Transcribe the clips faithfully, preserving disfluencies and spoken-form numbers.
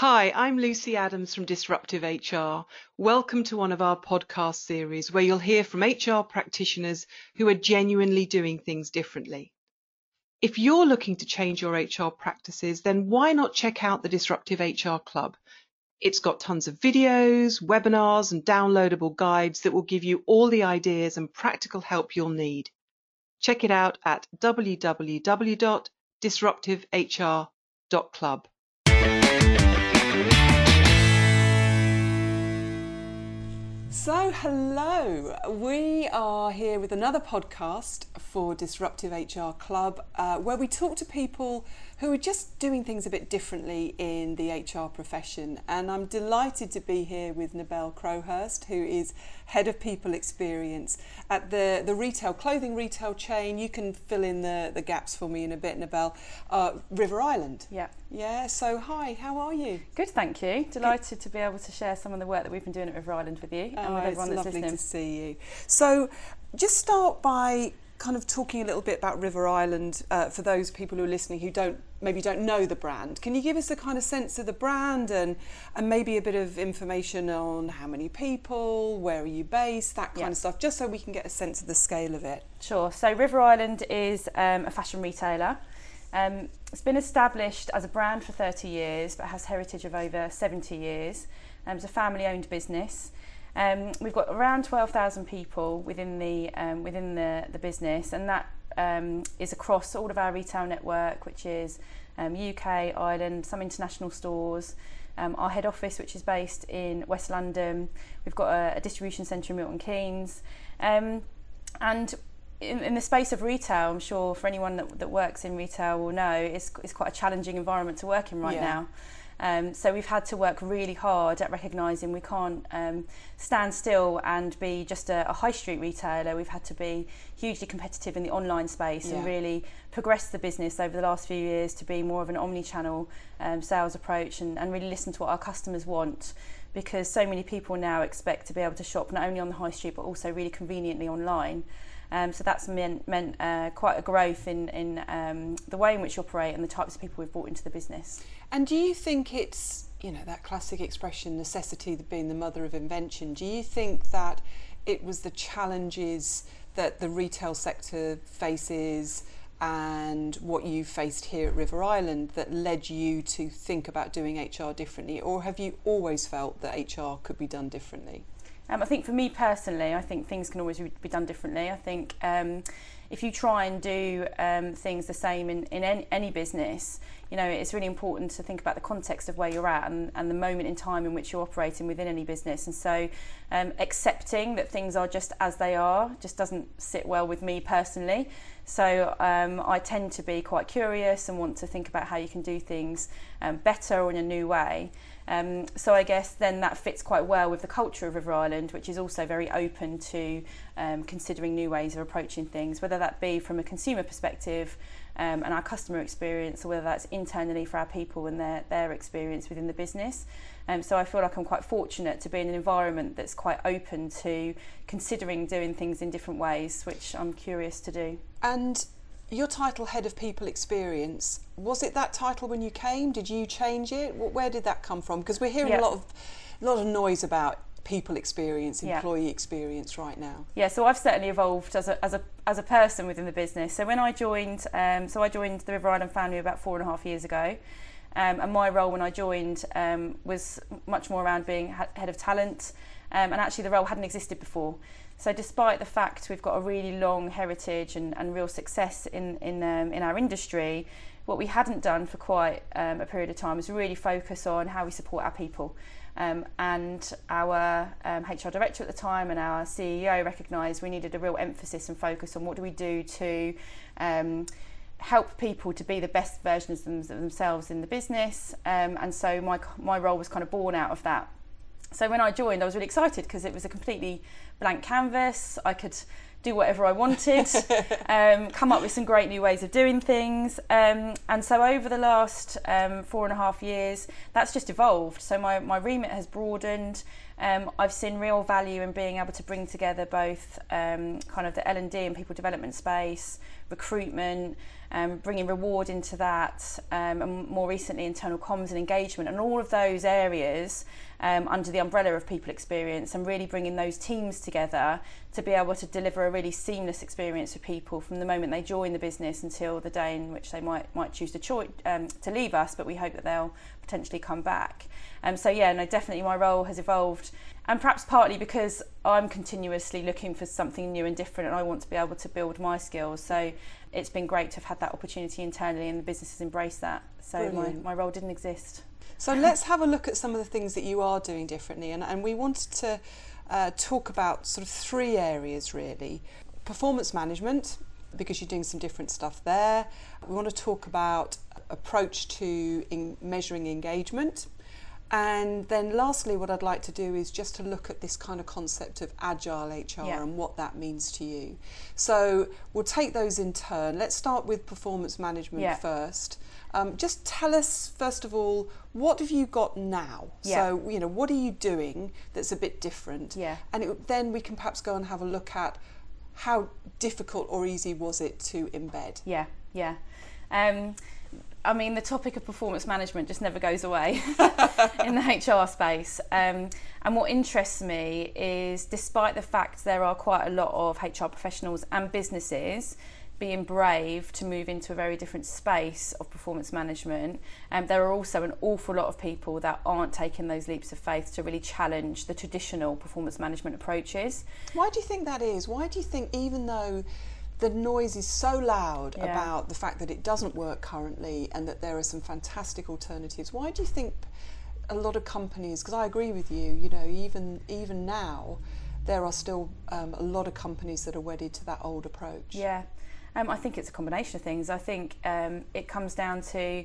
Hi, I'm Lucy Adams from Disruptive H R. Welcome to one of our podcast series where you'll hear from H R practitioners who are genuinely doing things differently. If you're looking to change your H R practices, then why not check out the Disruptive H R Club? It's got tons of videos, webinars, and downloadable guides that will give you all the ideas and practical help you'll need. Check it out at w w w dot disruptive h r dot club. So hello, we are here with another podcast for Disruptive H R Club uh, where we talk to people who are just doing things a bit differently in the H R profession, and I'm delighted to be here with Nabel Crowhurst, who is Head of People Experience at the, the retail, clothing retail chain. You can fill in the, the gaps for me in a bit, Nabel. Uh, River Island. Yeah. Yeah, so hi, how are you? Good, thank you. Delighted Good. to be able to share some of the work that we've been doing at River Island with you oh, and with everyone that's listening. It's lovely to see you. So just start by kind of talking a little bit about River Island uh, for those people who are listening who don't maybe don't know the brand. Can you give us a kind of sense of the brand and and maybe a bit of information on how many people, where are you based, that kind yeah. of stuff, just so we can get a sense of the scale of it? Sure. So River Island is um, a fashion retailer. Um, it's been established as a brand for thirty years, but has heritage of over seventy years. Um, it's a family-owned business. Um, we've got around twelve thousand people within the um, within the, the business, and that um, is across all of our retail network, which is um, U K, Ireland, some international stores, um, our head office, which is based in West London. We've got a, a distribution centre in Milton Keynes, um, and in, in the space of retail, I'm sure for anyone that, that works in retail will know, it's, it's quite a challenging environment to work in right yeah. now. Um, so we've had to work really hard at recognising we can't um, stand still and be just a, a high street retailer. We've had to be hugely competitive in the online space yeah. and really progress the business over the last few years to be more of an omni-channel um, sales approach and, and really listen to what our customers want, because so many people now expect to be able to shop not only on the high street but also really conveniently online. Um, so that's meant, meant uh, quite a growth in, in um, the way in which you operate and the types of people we've brought into the business. And do you think it's, you know, that classic expression, necessity being the mother of invention, do you think that it was the challenges that the retail sector faces and what you faced here at River Island that led you to think about doing H R differently, or have you always felt that H R could be done differently? Um, I think for me personally, I think things can always be done differently. I think um, if you try and do um, things the same in, in any, any business, you know, it's really important to think about the context of where you're at and, and the moment in time in which you're operating within any business. And so um, accepting that things are just as they are just doesn't sit well with me personally. So um, I tend to be quite curious and want to think about how you can do things um, better or in a new way. Um, so I guess then that fits quite well with the culture of River Island, which is also very open to um, considering new ways of approaching things, whether that be from a consumer perspective um, and our customer experience, or whether that's internally for our people and their, their experience within the business. Um, so I feel like I'm quite fortunate to be in an environment that's quite open to considering doing things in different ways, which I'm curious to do. And your title, Head of People Experience, was it that title when you came? Did you change it? Where did that come from? Because we're hearing yeah. a lot of a lot of noise about people experience, employee yeah. experience right now. Yeah, so I've certainly evolved as a as a as a person within the business. So when I joined, um, so I joined the River Island family about four and a half years ago, um, and my role when I joined um, was much more around being head of talent, um, and actually the role hadn't existed before. So despite the fact we've got a really long heritage and, and real success in, in, um, in our industry, what we hadn't done for quite um, a period of time is really focus on how we support our people. Um, and our um, H R director at the time and our C E O recognised we needed a real emphasis and focus on what do we do to um, help people to be the best versions of themselves in the business. Um, and so my, my role was kind of born out of that. So when I joined, I was really excited because it was a completely blank canvas. I could do whatever I wanted, um, come up with some great new ways of doing things. Um, and so over the last um, four and a half years, that's just evolved. So my, my remit has broadened. Um, I've seen real value in being able to bring together both um, kind of the L and D and people development space, recruitment, um, bringing reward into that, um, and more recently internal comms and engagement, and all of those areas um, under the umbrella of people experience, and really bringing those teams together to be able to deliver a really seamless experience for people from the moment they join the business until the day in which they might might choose to, cho- um, to leave us, but we hope that they'll potentially come back. Um, so yeah, no, definitely my role has evolved, and perhaps partly because I'm continuously looking for something new and different, and I want to be able to build my skills. So it's been great to have had that opportunity internally, and the business has embraced that. So my, my role didn't exist. So let's have a look at some of the things that you are doing differently, and, and we wanted to uh, talk about sort of three areas really. Performance management, because you're doing some different stuff there. We want to talk about approach to in measuring engagement. And then lastly, what I'd like to do is just to look at this kind of concept of agile H R, yeah, and what that means to you. So we'll take those in turn. Let's start with performance management, yeah, first. Um, just tell us, first of all, what have you got now? Yeah. So, you know, what are you doing that's a bit different? Yeah. And it, then we can perhaps go and have a look at how difficult or easy was it to embed? Yeah, yeah. Um, I mean, the topic of performance management just never goes away in the H R space. Um, and what interests me is, despite the fact there are quite a lot of H R professionals and businesses being brave to move into a very different space of performance management, um, there are also an awful lot of people that aren't taking those leaps of faith to really challenge the traditional performance management approaches. Why do you think that is? Why do you think, even though the noise is so loud, yeah, about the fact that it doesn't work currently and that there are some fantastic alternatives, why do you think a lot of companies, because I agree with you, you know, even even now there are still um, a lot of companies that are wedded to that old approach? Yeah, um, I think it's a combination of things. I think um, it comes down to,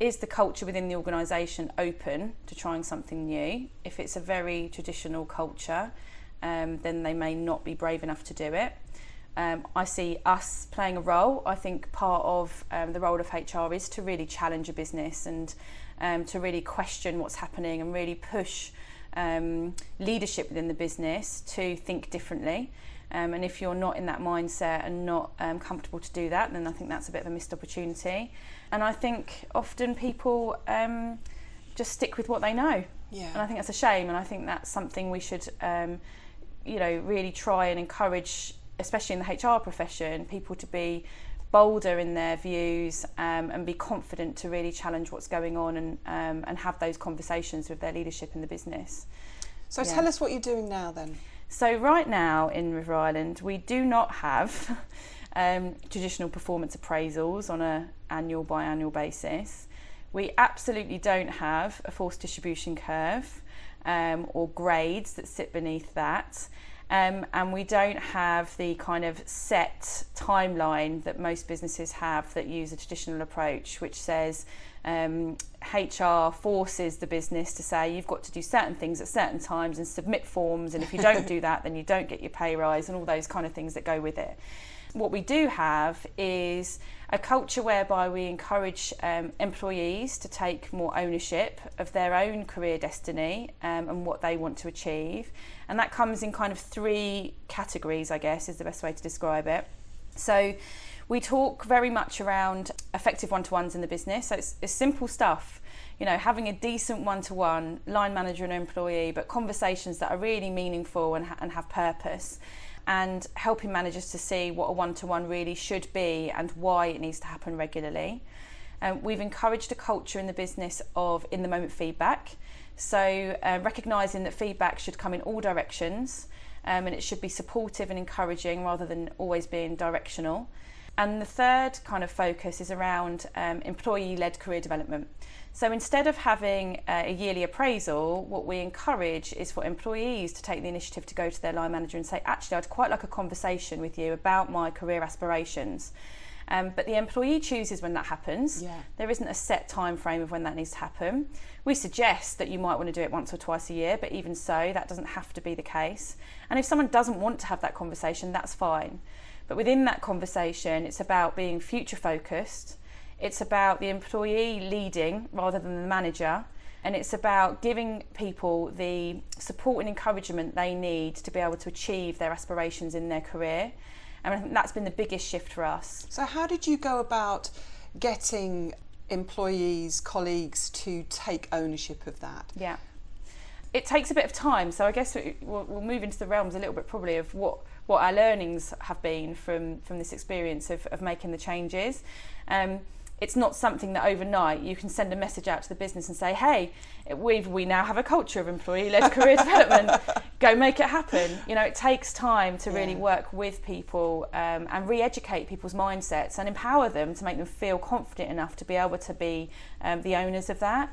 is the culture within the organisation open to trying something new? If it's a very traditional culture, um, then they may not be brave enough to do it. Um, I see us playing a role. I think part of um, the role of H R is to really challenge a business and um, to really question what's happening and really push um, leadership within the business to think differently. Um, and if you're not in that mindset and not um, comfortable to do that, then I think that's a bit of a missed opportunity. And I think often people um, just stick with what they know. Yeah. And I think that's a shame. And I think that's something we should, um, you know, really try and encourage, especially in the H R profession, people to be bolder in their views um, and be confident to really challenge what's going on and um, and have those conversations with their leadership in the business. So yeah, tell us what you're doing now then. So right now in River Island, we do not have um, traditional performance appraisals on an annual, biannual basis. We absolutely don't have a forced distribution curve um, or grades that sit beneath that. Um, and we don't have the kind of set timeline that most businesses have that use a traditional approach, which says um, H R forces the business to say you've got to do certain things at certain times and submit forms, and if you don't do that then you don't get your pay rise and all those kind of things that go with it. What we do have is a culture whereby we encourage um, employees to take more ownership of their own career destiny um, and what they want to achieve. And that comes in kind of three categories, I guess, is the best way to describe it. So we talk very much around effective one-to-ones in the business. So it's, it's simple stuff. You know, having a decent one-to-one, line manager and employee, but conversations that are really meaningful and, ha- and have purpose, and helping managers to see what a one-to-one really should be and why it needs to happen regularly. Um, we've encouraged a culture in the business of in-the-moment feedback, so uh, recognising that feedback should come in all directions um, and it should be supportive and encouraging rather than always being directional. And the third kind of focus is around um, employee-led career development. So instead of having a yearly appraisal, what we encourage is for employees to take the initiative to go to their line manager and say, actually, I'd quite like a conversation with you about my career aspirations. Um, but the employee chooses when that happens. Yeah. There isn't a set time frame of when that needs to happen. We suggest that you might want to do it once or twice a year, but even so, that doesn't have to be the case. And if someone doesn't want to have that conversation, that's fine. But within that conversation, it's about being future focused. It's about the employee leading rather than the manager, And it's about giving people the support and encouragement they need to be able to achieve their aspirations in their career. And I think that's been the biggest shift for us. So how did you go about getting employees, colleagues to take ownership of that? Yeah, it takes a bit of time. So I guess we'll, we'll move into the realms a little bit probably of what, what our learnings have been from, from this experience of, of making the changes. Um, It's not something that overnight you can send a message out to the business and say, hey, we've, we now have a culture of employee-led career development, go make it happen. You know, it takes time to really yeah. work with people um, and re-educate people's mindsets and empower them to make them feel confident enough to be able to be um, the owners of that.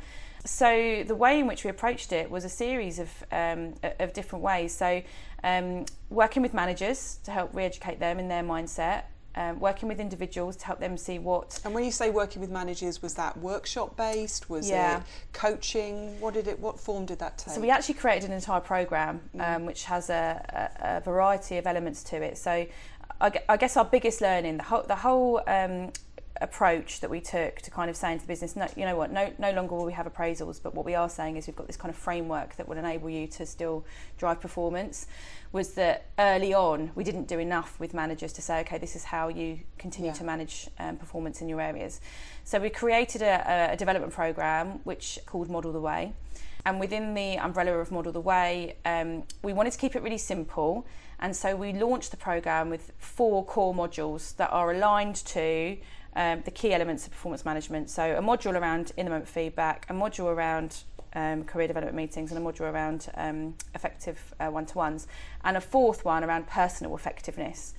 So the way in which we approached it was a series of, um, of different ways. So um, working with managers to help re-educate them in their mindset. Um, working with individuals to help them see what... And when you say working with managers, was that workshop based? Was yeah. it coaching? What did it? What form did that take? So we actually created an entire programme mm. um, which has a, a, a variety of elements to it. So I, I guess our biggest learning, the whole, the whole um, approach that we took to kind of saying to the business, no, you know what, no, no longer will we have appraisals, but what we are saying is we've got this kind of framework that would enable you to still drive performance, was that early on we didn't do enough with managers to say, okay, this is how you continue yeah. to manage um, performance in your areas. So we created a, a development programme which called Model the Way, and within the umbrella of Model the Way, um, we wanted to keep it really simple, and so we launched the programme with four core modules that are aligned to Um, the key elements of performance management. So a module around in-the-moment feedback, a module around um, career development meetings, and a module around um, effective uh, one-to-ones, and a fourth one around personal effectiveness.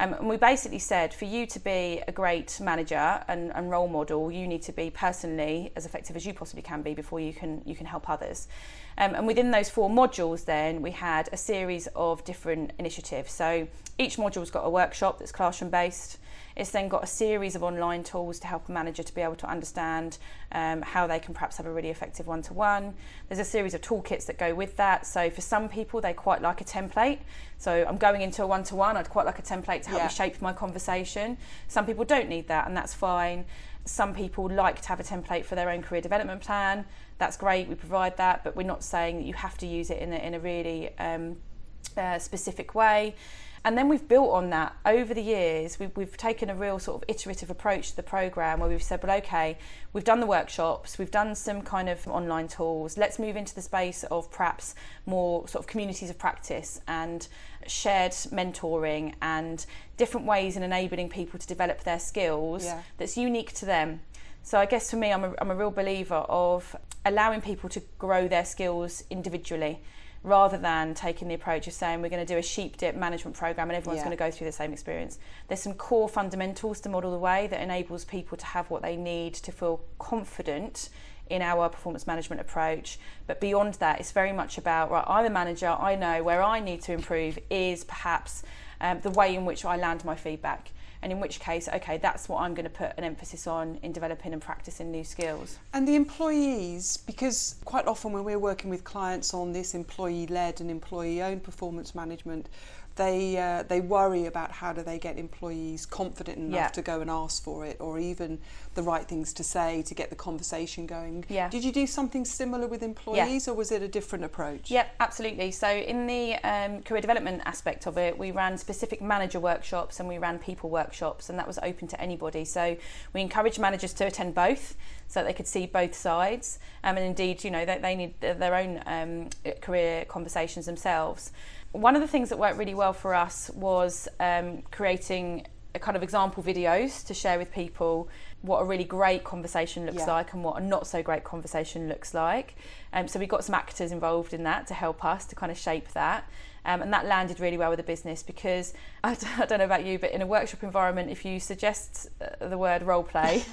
Um, and we basically said, for you to be a great manager and, and role model, you need to be personally as effective as you possibly can be before you can you can help others. Um, and within those four modules then, we had a series of different initiatives. So each module's got a workshop that's classroom-based. It's then got a series of online tools to help a manager to be able to understand um, how they can perhaps have a really effective one-to-one. There's a series of toolkits that go with that. So for some people, they quite like a template. So I'm going into a one-to-one, I'd quite like a template to help yeah. me shape my conversation. Some people don't need that, and that's fine. Some people like to have a template for their own career development plan. That's great, we provide that, but we're not saying that you have to use it in a, in a really um, uh, specific way. And then we've built on that over the years. We've, we've taken a real sort of iterative approach to the programme where we've said, well, okay, we've done the workshops, we've done some kind of online tools, let's move into the space of perhaps more sort of communities of practice and shared mentoring and different ways in enabling people to develop their skills yeah. that's unique to them. So I guess for me, I'm a, I'm a real believer of allowing people to grow their skills individually, rather than taking the approach of saying we're going to do a sheep dip management programme and everyone's yeah. going to go through the same experience. There's some core fundamentals to Model the Way that enables people to have what they need to feel confident in our performance management approach. But beyond that, it's very much about, right, I'm a manager, I know where I need to improve is perhaps um, the way in which I land my feedback. And in which case, okay, that's what I'm going to put an emphasis on in developing and practicing new skills. And the employees, because quite often when we're working with clients on this employee-led and employee-owned performance management, they uh, they worry about how do they get employees confident enough yeah. to go and ask for it, or even the right things to say to get the conversation going. Yeah. Did you do something similar with employees yeah. or was it a different approach? Yep, absolutely. So in the um, career development aspect of it, we ran specific manager workshops and we ran people workshops, and that was open to anybody. So we encouraged managers to attend both so that they could see both sides, um, and indeed, you know, they, they need their own um, career conversations themselves. One of the things that worked really well for us was um, creating a kind of example videos to share with people what a really great conversation looks yeah. like and what a not so great conversation looks like. Um, so we got some actors involved in that to help us to kind of shape that. Um, and that landed really well with the business, because I don't, I don't know about you, but in a workshop environment, if you suggest uh, the word role play,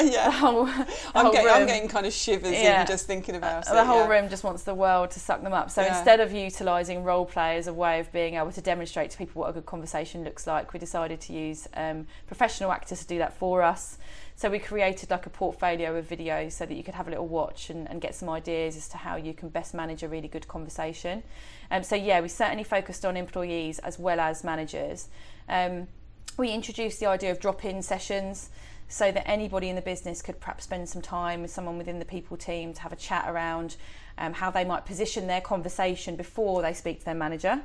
yeah, the whole, the I'm, getting, room, I'm getting kind of shivers yeah, even just thinking about uh, it. The whole yeah. room just wants the world to suck them up. So yeah. instead of utilising role play as a way of being able to demonstrate to people what a good conversation looks like, we decided to use um, professional actors to do that for us. So we created like a portfolio of videos so that you could have a little watch and, and get some ideas as to how you can best manage a really good conversation. Um, so yeah, we certainly focused on employees as well as managers. Um, we introduced the idea of drop-in sessions. so that anybody in the business could perhaps spend some time with someone within the people team to have a chat around um, how they might position their conversation before they speak to their manager.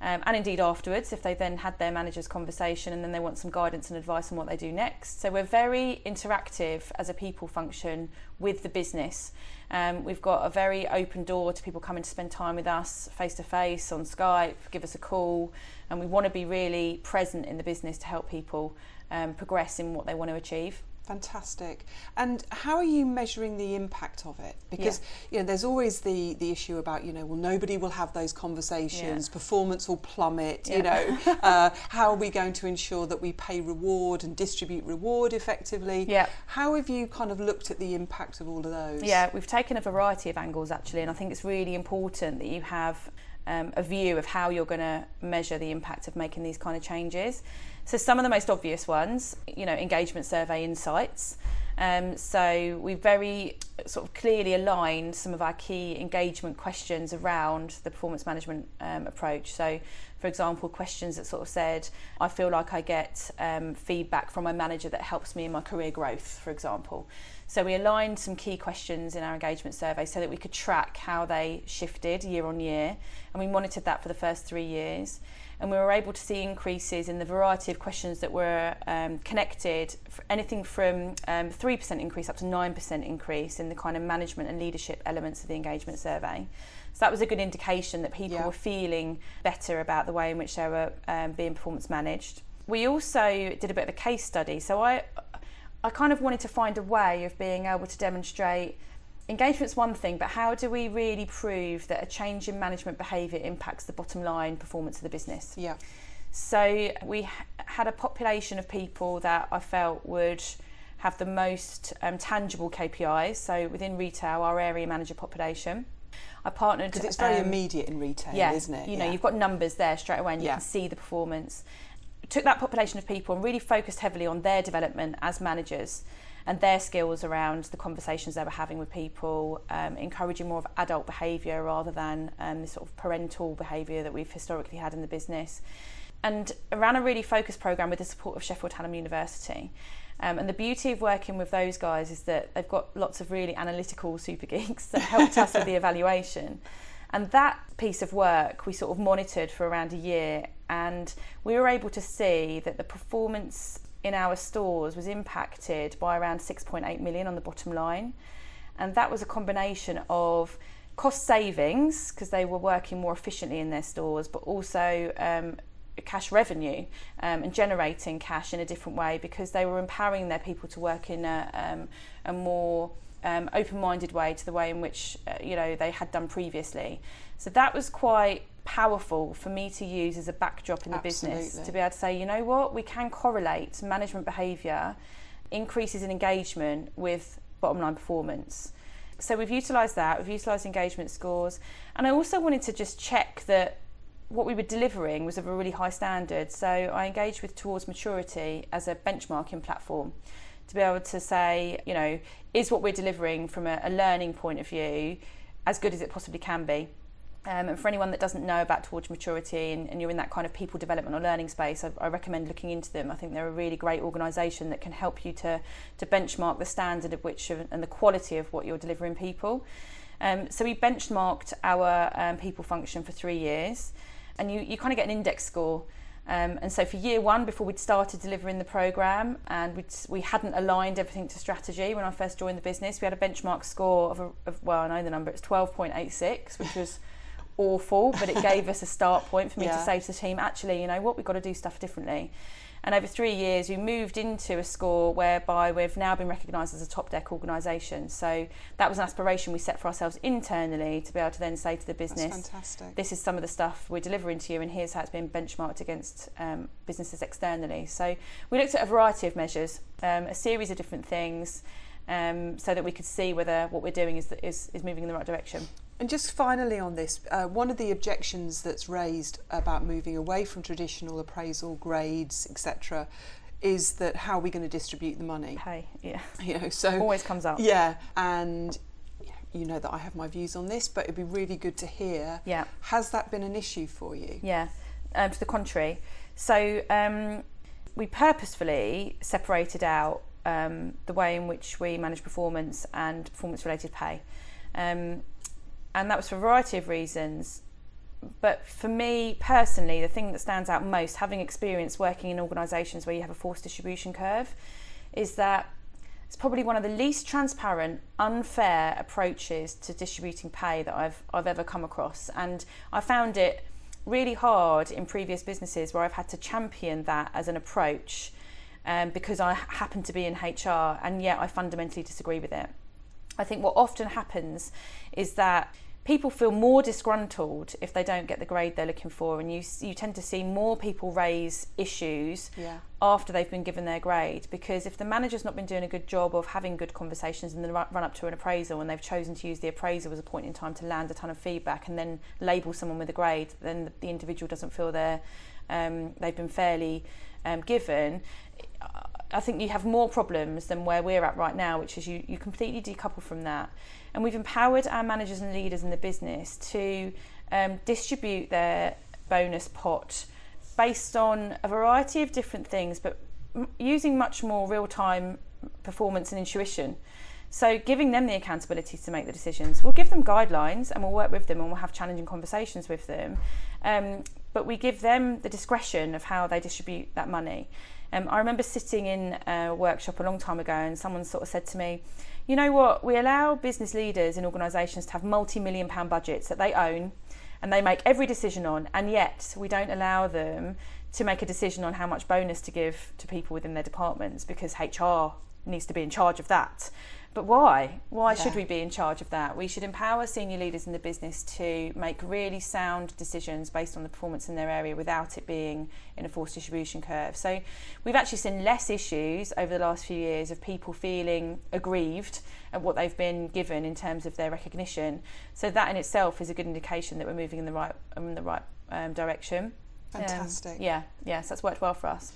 Um, and indeed afterwards, if they then had their manager's conversation and then they want some guidance and advice on what they do next. So we're very interactive as a people function with the business. Um, we've got a very open door to people coming to spend time with us face to face on Skype, give us a call, and we want to be really present in the business to help people um, progress in what they want to achieve. Fantastic. And how are you measuring the impact of it? Because yeah. you know, there's always the the issue about, you know, well, nobody will have those conversations, yeah. performance will plummet, yeah. you know, uh, how are we going to ensure that we pay reward and distribute reward effectively? Yeah. How have you kind of looked at the impact of all of those? Yeah, we've taken a variety of angles actually, and I think it's really important that you have Um, a view of how you're going to measure the impact of making these kind of changes. So some of the most obvious ones, you know, engagement survey insights. Um, so we very sort of clearly aligned some of our key engagement questions around the performance management um, approach. So, for example, questions that sort of said, I feel like I get um, feedback from my manager that helps me in my career growth, for example. So we aligned some key questions in our engagement survey so that we could track how they shifted year on year, and we monitored that for the first three years. And we were able to see increases in the variety of questions that were um, connected, anything from um, three percent increase up to nine percent increase in the kind of management and leadership elements of the engagement survey. So that was a good indication that people yeah. were feeling better about the way in which they were um, being performance managed. We also did a bit of a case study. So I, I kind of wanted to find a way of being able to demonstrate engagement's one thing, but how do we really prove that a change in management behaviour impacts the bottom line performance of the business? Yeah. So we had a population of people that I felt would have the most um, tangible K P Is. So within retail, our area manager population, I partnered because it's very um, immediate in retail, yeah, isn't it? You know, yeah. you've got numbers there straight away, and yeah. you can see the performance. Took that population of people and really focused heavily on their development as managers and their skills around the conversations they were having with people, um, encouraging more of adult behaviour rather than um, the sort of parental behaviour that we've historically had in the business. And I ran a really focused programme with the support of Sheffield Hallam University. Um, and the beauty of working with those guys is that they've got lots of really analytical super geeks that helped us with the evaluation. And that piece of work we sort of monitored for around a year, and we were able to see that the performance in our stores was impacted by around six point eight million on the bottom line. And that was a combination of cost savings, because they were working more efficiently in their stores, but also um, cash revenue um, and generating cash in a different way, because they were empowering their people to work in a, um, a more um, open-minded way to the way in which uh, you know they had done previously. So that was quite powerful for me to use as a backdrop in the Absolutely. business, to be able to say, you know what, we can correlate management behaviour, increases in engagement with bottom line performance. So we've utilised that, we've utilised engagement scores, and I also wanted to just check that what we were delivering was of a really high standard. So I engaged with Towards Maturity as a benchmarking platform to be able to say, you know, is what we're delivering from a, a learning point of view as good as it possibly can be? Um, and for anyone that doesn't know about Towards Maturity and, and you're in that kind of people development or learning space, I, I recommend looking into them. I think they're a really great organisation that can help you to, to benchmark the standard of which and the quality of what you're delivering people. Um, so we benchmarked our um, people function for three years and you, you kind of get an index score. Um, and so for year one, before we'd started delivering the programme and we'd, we hadn't aligned everything to strategy when I first joined the business, we had a benchmark score of, a, of well, I know the number, it's twelve point eight six, which was awful, but it gave us a start point for me yeah. to say to the team, actually, you know what, we've got to do stuff differently. And over three years we moved into a score whereby we've now been recognised as a top deck organisation. So that was an aspiration we set for ourselves internally, to be able to then say to the business, this is some of the stuff we're delivering to you and here's how it's been benchmarked against um, businesses externally. So we looked at a variety of measures, um, a series of different things, um, so that we could see whether what we're doing is, is, is moving in the right direction. And just finally on this, uh, one of the objections that's raised about moving away from traditional appraisal, grades, et cetera, is that how are we going to distribute the money? Hey, yeah. You know, so always comes up. Yeah, and you know that I have my views on this, but it'd be really good to hear. Yeah. Has that been an issue for you? Yeah, um, to the contrary. So um, we purposefully separated out um, the way in which we manage performance and performance-related pay. Um, and that was for a variety of reasons. But for me personally, the thing that stands out most, having experience working in organisations where you have a forced distribution curve, is that it's probably one of the least transparent, unfair approaches to distributing pay that I've, I've ever come across. And I found it really hard in previous businesses where I've had to champion that as an approach, um, because I happen to be in H R, and yet I fundamentally disagree with it. I think what often happens is that people feel more disgruntled if they don't get the grade they're looking for, and you you tend to see more people raise issues yeah. after they've been given their grade, because if the manager's not been doing a good job of having good conversations in the run up to an appraisal, and they've chosen to use the appraisal as a point in time to land a ton of feedback and then label someone with a grade, then the individual doesn't feel they're um, they've been fairly um, given. I think you have more problems than where we're at right now, which is you, you completely decouple from that. And we've empowered our managers and leaders in the business to um, distribute their bonus pot based on a variety of different things, but m- using much more real-time performance and intuition. So giving them the accountability to make the decisions. We'll give them guidelines and we'll work with them and we'll have challenging conversations with them. Um, but we give them the discretion of how they distribute that money. Um, I remember sitting in a workshop a long time ago, and someone sort of said to me, you know what, we allow business leaders in organisations to have multi-million pound budgets that they own and they make every decision on, and yet we don't allow them to make a decision on how much bonus to give to people within their departments, because H R needs to be in charge of that. But why? Why yeah. should we be in charge of that? We should empower senior leaders in the business to make really sound decisions based on the performance in their area without it being in a forced distribution curve. So we've actually seen less issues over the last few years of people feeling aggrieved at what they've been given in terms of their recognition. So that in itself is a good indication that we're moving in the right, in the right um, direction. Fantastic. Um, yeah, yeah, so that's worked well for us.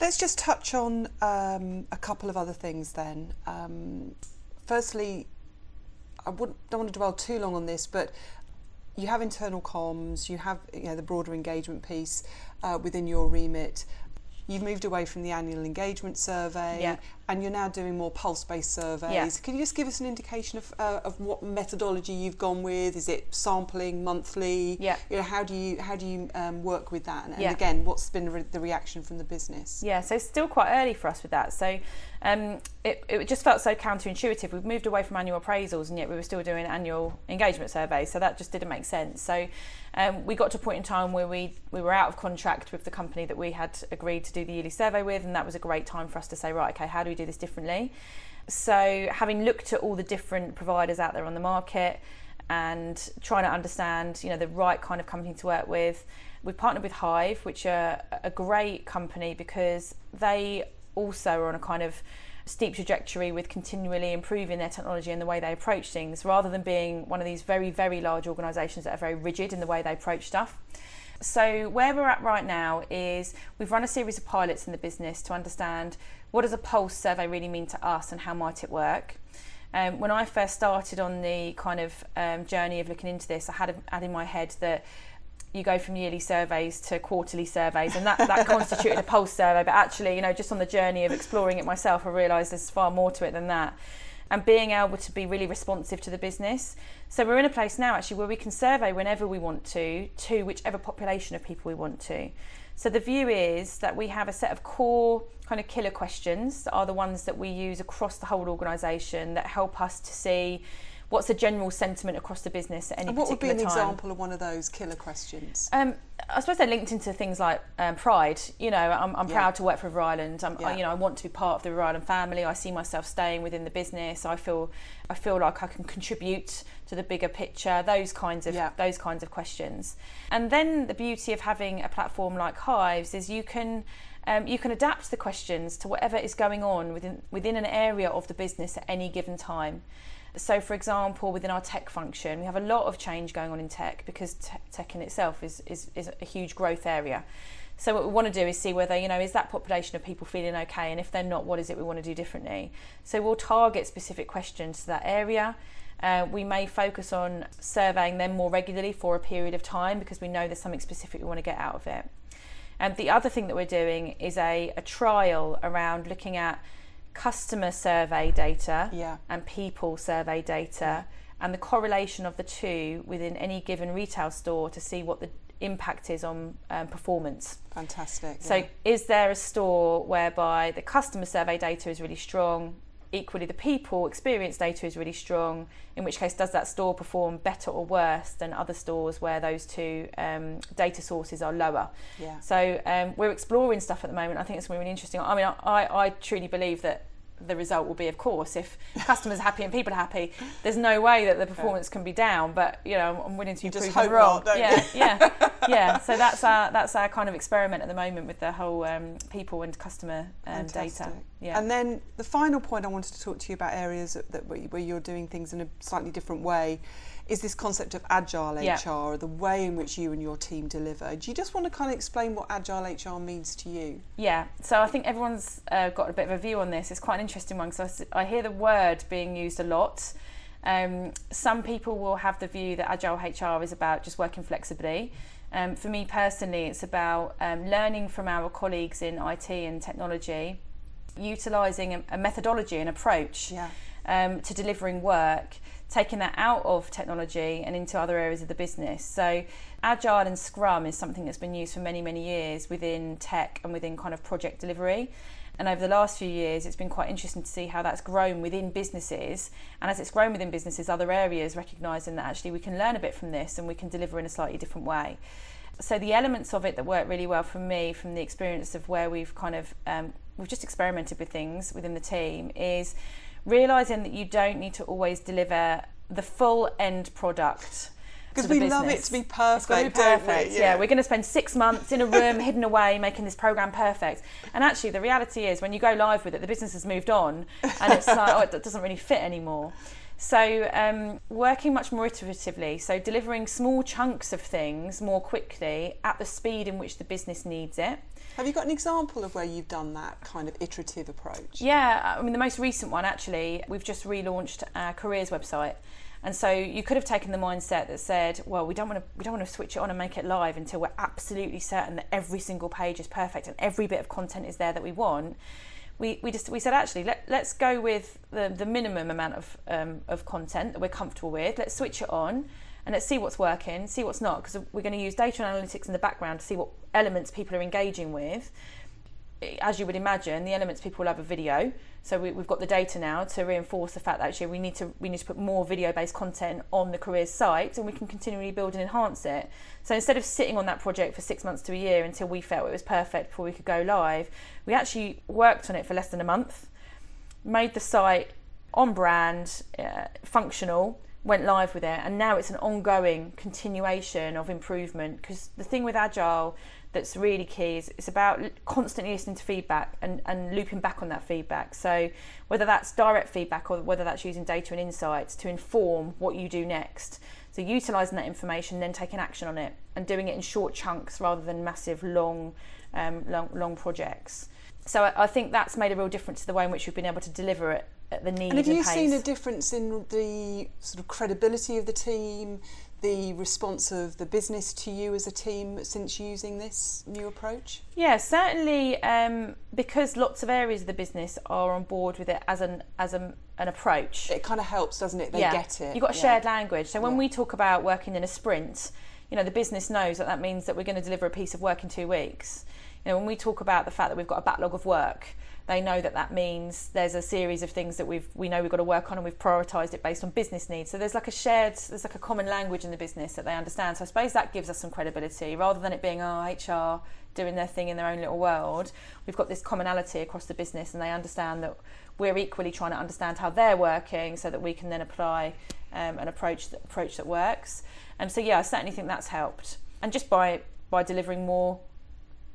Let's just touch on um, a couple of other things then. Um, firstly, I wouldn't, don't want to dwell too long on this, but you have internal comms, you have you know, the broader engagement piece uh, within your remit. You've moved away from the annual engagement survey, yeah. and you're now doing more pulse-based surveys. Yeah. Can you just give us an indication of uh, of what methodology you've gone with? Is it sampling monthly? Yeah. You know, how do you how do you um, work with that? And, and yeah. again, what's been re- the reaction from the business? Yeah. So it's still quite early for us with that. So um, it it just felt so counterintuitive. We've moved away from annual appraisals, and yet we were still doing annual engagement surveys. So that just didn't make sense. So um, we got to a point in time where we we were out of contract with the company that we had agreed to do the yearly survey with, and that was a great time for us to say, right, okay, how do we do this differently? So having looked at all the different providers out there on the market and trying to understand, you know, the right kind of company to work with, we've partnered with Hive, which are a great company because they also are on a kind of steep trajectory with continually improving their technology and the way they approach things, rather than being one of these very, very large organisations that are very rigid in the way they approach stuff. So where we're at right now is we've run a series of pilots in the business to understand what does a pulse survey really mean to us and how might it work. Um, when I first started on the kind of um, journey of looking into this, I had, had in my head that you go from yearly surveys to quarterly surveys, and that, that constituted a pulse survey. But actually, you know, just on the journey of exploring it myself, I realised there's far more to it than that. And being able to be really responsive to the business. So we're in a place now actually where we can survey whenever we want to, to whichever population of people we want to. So the view is that we have a set of core kind of killer questions that are the ones that we use across the whole organisation that help us to see what's the general sentiment across the business at any particular time. And what would be an example of one of those killer questions? Um, I suppose they're linked into things like um, pride. You know, I'm, I'm yeah. proud to work for River Island. I'm, yeah. I, you know, I want to be part of the River Island family. I see myself staying within the business. I feel, I feel like I can contribute to the bigger picture. Those kinds of yeah. those kinds of questions. And then the beauty of having a platform like Hives is you can. Um, you can adapt the questions to whatever is going on within within an area of the business at any given time. So, for example, within our tech function, we have a lot of change going on in tech because te- tech in itself is, is is a huge growth area. So what we want to do is see whether, you know, is that population of people feeling okay? And if they're not, what is it we want to do differently? So we'll target specific questions to that area. Uh, we may focus on surveying them more regularly for a period of time because we know there's something specific we want to get out of it. And the other thing that we're doing is a, a trial around looking at customer survey data yeah. and people survey data, and the correlation of the two within any given retail store to see what the impact is on um, performance. Fantastic. So yeah. is there a store whereby the customer survey data is really strong, equally the people experience data is really strong, in which case does that store perform better or worse than other stores where those two um, data sources are lower? Yeah. So um, we're exploring stuff at the moment. I think it's going to be really interesting. I mean, I, I truly believe that the result will be, of course, if customers are happy and people are happy, there's no way that the performance can be down. But you know, I'm willing to you prove them wrong. Not, don't yeah, you? yeah, yeah. So that's our that's our kind of experiment at the moment with the whole um, people and customer um, data. Yeah. And then the final point I wanted to talk to you about, areas that where you're doing things in a slightly different way, is this concept of agile yeah. H R, or the way in which you and your team deliver. Do you just want to kind of explain what agile H R means to you? Yeah, so I think everyone's uh, got a bit of a view on this. It's quite an interesting one because I, I hear the word being used a lot. Um, some people will have the view that agile H R is about just working flexibly. Um, for me personally, it's about um, learning from our colleagues in I T and technology, utilising a, a methodology and approach yeah. um, to delivering work, taking that out of technology and into other areas of the business. So Agile and Scrum is something that's been used for many, many years within tech and within kind of project delivery. And over the last few years, it's been quite interesting to see how that's grown within businesses. And as it's grown within businesses, other areas recognising that actually we can learn a bit from this and we can deliver in a slightly different way. So the elements of it that work really well for me from the experience of where we've kind of, um, we've just experimented with things within the team is realising that you don't need to always deliver the full end product. Because we business. love it to be perfect, it's got to be perfect. Yeah. yeah, we're going to spend six months in a room hidden away making this program perfect. And actually, the reality is, when you go live with it, the business has moved on, and it's like, oh, it doesn't really fit anymore. So um, working much more iteratively, so delivering small chunks of things more quickly at the speed in which the business needs it. Have you got an example of where you've done that kind of iterative approach? Yeah, I mean, the most recent one, actually, we've just relaunched our careers website. And so you could have taken the mindset that said, well, we don't want to we don't want to switch it on and make it live until we're absolutely certain that every single page is perfect and every bit of content is there that we want. We we just we said actually let let's go with the, the minimum amount of um, of content that we're comfortable with. Let's switch it on, and let's see what's working, see what's not, because we're going to use data and analytics in the background to see what elements people are engaging with. As you would imagine, the elements people will have a video. So we, we've got the data now to reinforce the fact that actually we need to we need to put more video-based content on the careers site, and we can continually build and enhance it. So instead of sitting on that project for six months to a year until we felt it was perfect before we could go live, we actually worked on it for less than a month, made the site on brand, uh, functional, went live with it, and now it's an ongoing continuation of improvement. Because the thing with Agile that's really key is it's about constantly listening to feedback and, and looping back on that feedback. So whether that's direct feedback or whether that's using data and insights to inform what you do next. So utilising that information, then taking action on it and doing it in short chunks rather than massive long, um, long, long projects. So I, I think that's made a real difference to the way in which we've been able to deliver it at the need and pace. And have you seen a difference in the sort of credibility of the team, the response of the business to you as a team since using this new approach? Yeah, certainly, um, because lots of areas of the business are on board with it as an as a, an approach. It kind of helps, doesn't it? They yeah. get it. You've got a yeah. shared language. So when yeah. we talk about working in a sprint, you know, the business knows that that means that we're going to deliver a piece of work in two weeks. You know, when we talk about the fact that we've got a backlog of work, they know that that means there's a series of things that we've we know we've got to work on, and we've prioritised it based on business needs. So there's like a shared, there's like a common language in the business that they understand. So I suppose that gives us some credibility rather than it being, oh, H R doing their thing in their own little world. We've got this commonality across the business, and they understand that we're equally trying to understand how they're working so that we can then apply um, an approach that, approach that works. And um, so yeah, I certainly think that's helped. And just by by delivering more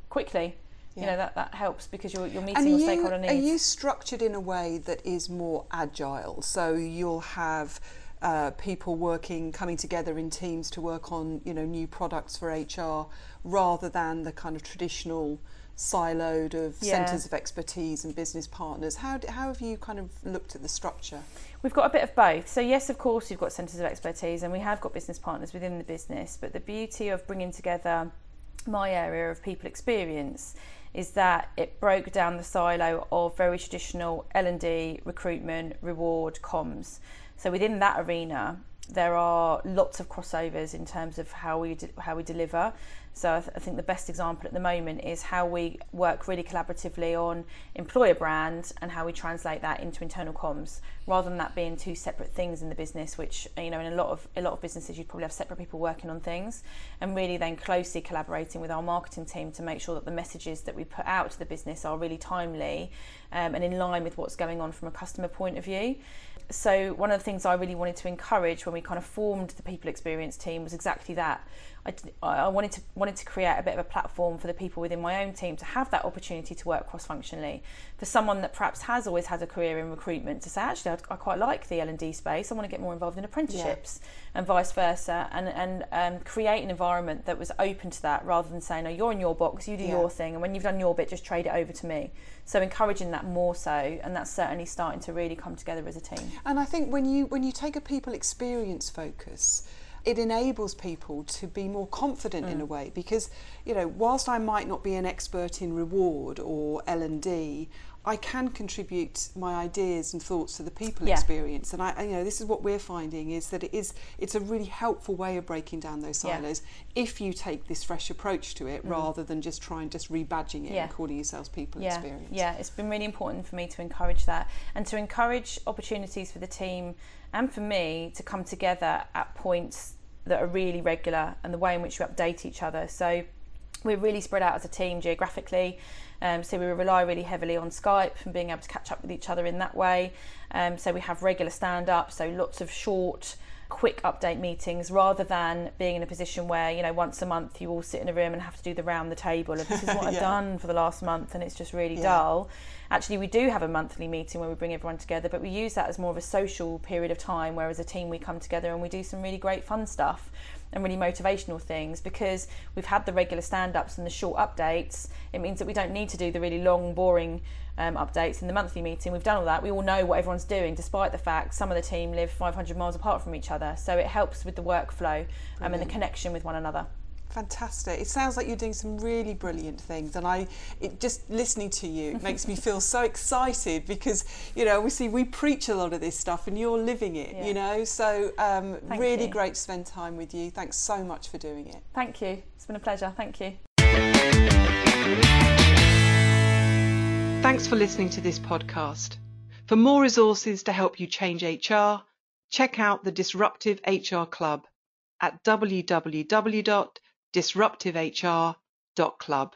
quickly. Yeah. You know, that, that helps because you're, you're meeting your you, stakeholder needs. Are you structured in a way that is more agile? So you'll have uh, people working, coming together in teams to work on, you know, new products for H R rather than the kind of traditional siloed of yeah. centres of expertise and business partners. How, how have you kind of looked at the structure? We've got a bit of both. So yes, of course, you've got centres of expertise and we have got business partners within the business, but the beauty of bringing together my area of people experience is that it broke down the silo of very traditional L and D, recruitment, reward, comms. So within that arena, there are lots of crossovers in terms of how we de- how we deliver. So I, th- I think the best example at the moment is how we work really collaboratively on employer brand and how we translate that into internal comms, rather than that being two separate things in the business, which, you know, in a lot of a lot of businesses you'd probably have separate people working on things, and really then closely collaborating with our marketing team to make sure that the messages that we put out to the business are really timely um, and in line with what's going on from a customer point of view. So one of the things I really wanted to encourage when we kind of formed the people experience team was exactly that. I, I wanted to wanted to create a bit of a platform for the people within my own team to have that opportunity to work cross-functionally. For someone that perhaps has always had a career in recruitment to say, actually, I, I quite like the L and D space, I want to get more involved in apprenticeships, yeah. and vice versa, and, and um, create an environment that was open to that, rather than saying, no, you're in your box, you do yeah. your thing, and when you've done your bit, just trade it over to me. So encouraging that more so, and that's certainly starting to really come together as a team. And I think when you when you take a people experience focus, it enables people to be more confident mm. in a way, because, you know, whilst I might not be an expert in reward or L and D, I can contribute my ideas and thoughts to the people yeah. experience. And I, you know, this is what we're finding, is that it is it's a really helpful way of breaking down those silos yeah. if you take this fresh approach to it, mm. rather than just trying just rebadging it yeah. and calling yourselves people yeah. experience. Yeah, it's been really important for me to encourage that, and to encourage opportunities for the team and for me to come together at points that are really regular, and the way in which we update each other. So we're really spread out as a team geographically, um, so we rely really heavily on Skype and being able to catch up with each other in that way. Um, so we have regular stand-ups, so lots of short, quick update meetings, rather than being in a position where, you know, once a month you all sit in a room and have to do the round the table of this is what yeah. I've done for the last month, and it's just really yeah. dull. Actually, we do have a monthly meeting where we bring everyone together, but we use that as more of a social period of time, where as a team we come together and we do some really great fun stuff and really motivational things, because we've had the regular stand-ups and the short updates. It means that we don't need to do the really long, boring um, updates in the monthly meeting. We've done all that. We all know what everyone's doing, despite the fact some of the team live five hundred miles apart from each other. So it helps with the workflow um, and the connection with one another. Fantastic. It sounds like you're doing some really brilliant things, and I it, just listening to you makes me feel so excited, because, you know, obviously we preach a lot of this stuff and you're living it, yeah. you know, so um, really you. Great to spend time with you. Thanks so much for doing it. Thank you. It's been a pleasure. Thank you. Thanks for listening to this podcast. For more resources to help you change H R, check out the Disruptive H R Club at w w w dot disruptive h r dot club.